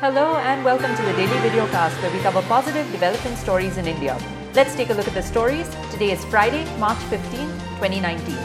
Hello and welcome to the Daily Videocast, where we cover positive development stories in India. Let's take a look at the stories. Today is Friday, March 15, 2019.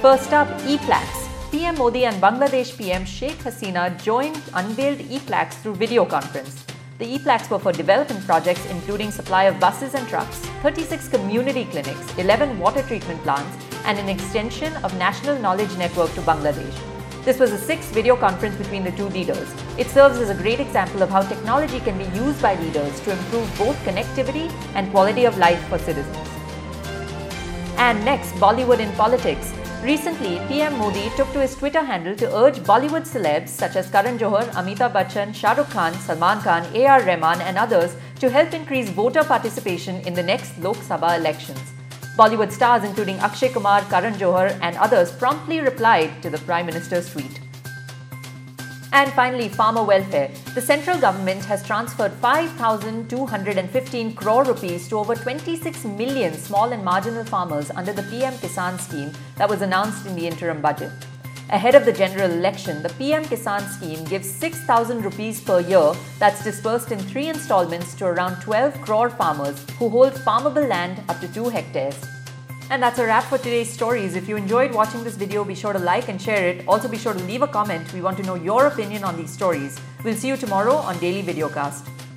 First up, e-plaques. PM Modi and Bangladesh PM Sheikh Hasina joined unveiled e-plaques through video conference. The e-plaques were for development projects including supply of buses and trucks, 36 community clinics, 11 water treatment plants, and an extension of National Knowledge Network to Bangladesh. This was the sixth video conference between the two leaders. It serves as a great example of how technology can be used by leaders to improve both connectivity and quality of life for citizens. And next, Bollywood in politics. Recently, PM Modi took to his Twitter handle to urge Bollywood celebs such as Karan Johar, Amitabh Bachchan, Shah Rukh Khan, Salman Khan, A.R. Rahman and others to help increase voter participation in the next Lok Sabha elections. Bollywood stars including Akshay Kumar, Karan Johar and others promptly replied to the Prime Minister's tweet. And finally, farmer welfare. The central government has transferred 5,215 crore rupees to over 26 million small and marginal farmers under the PM Kisan scheme that was announced in the interim budget. Ahead of the general election, the PM Kisan scheme gives 6,000 rupees per year that's disbursed in 3 installments to around 12 crore farmers who hold farmable land up to 2 hectares. And that's a wrap for today's stories. If you enjoyed watching this video, be sure to like and share it. Also, be sure to leave a comment. We want to know your opinion on these stories. We'll see you tomorrow on Daily Videocast.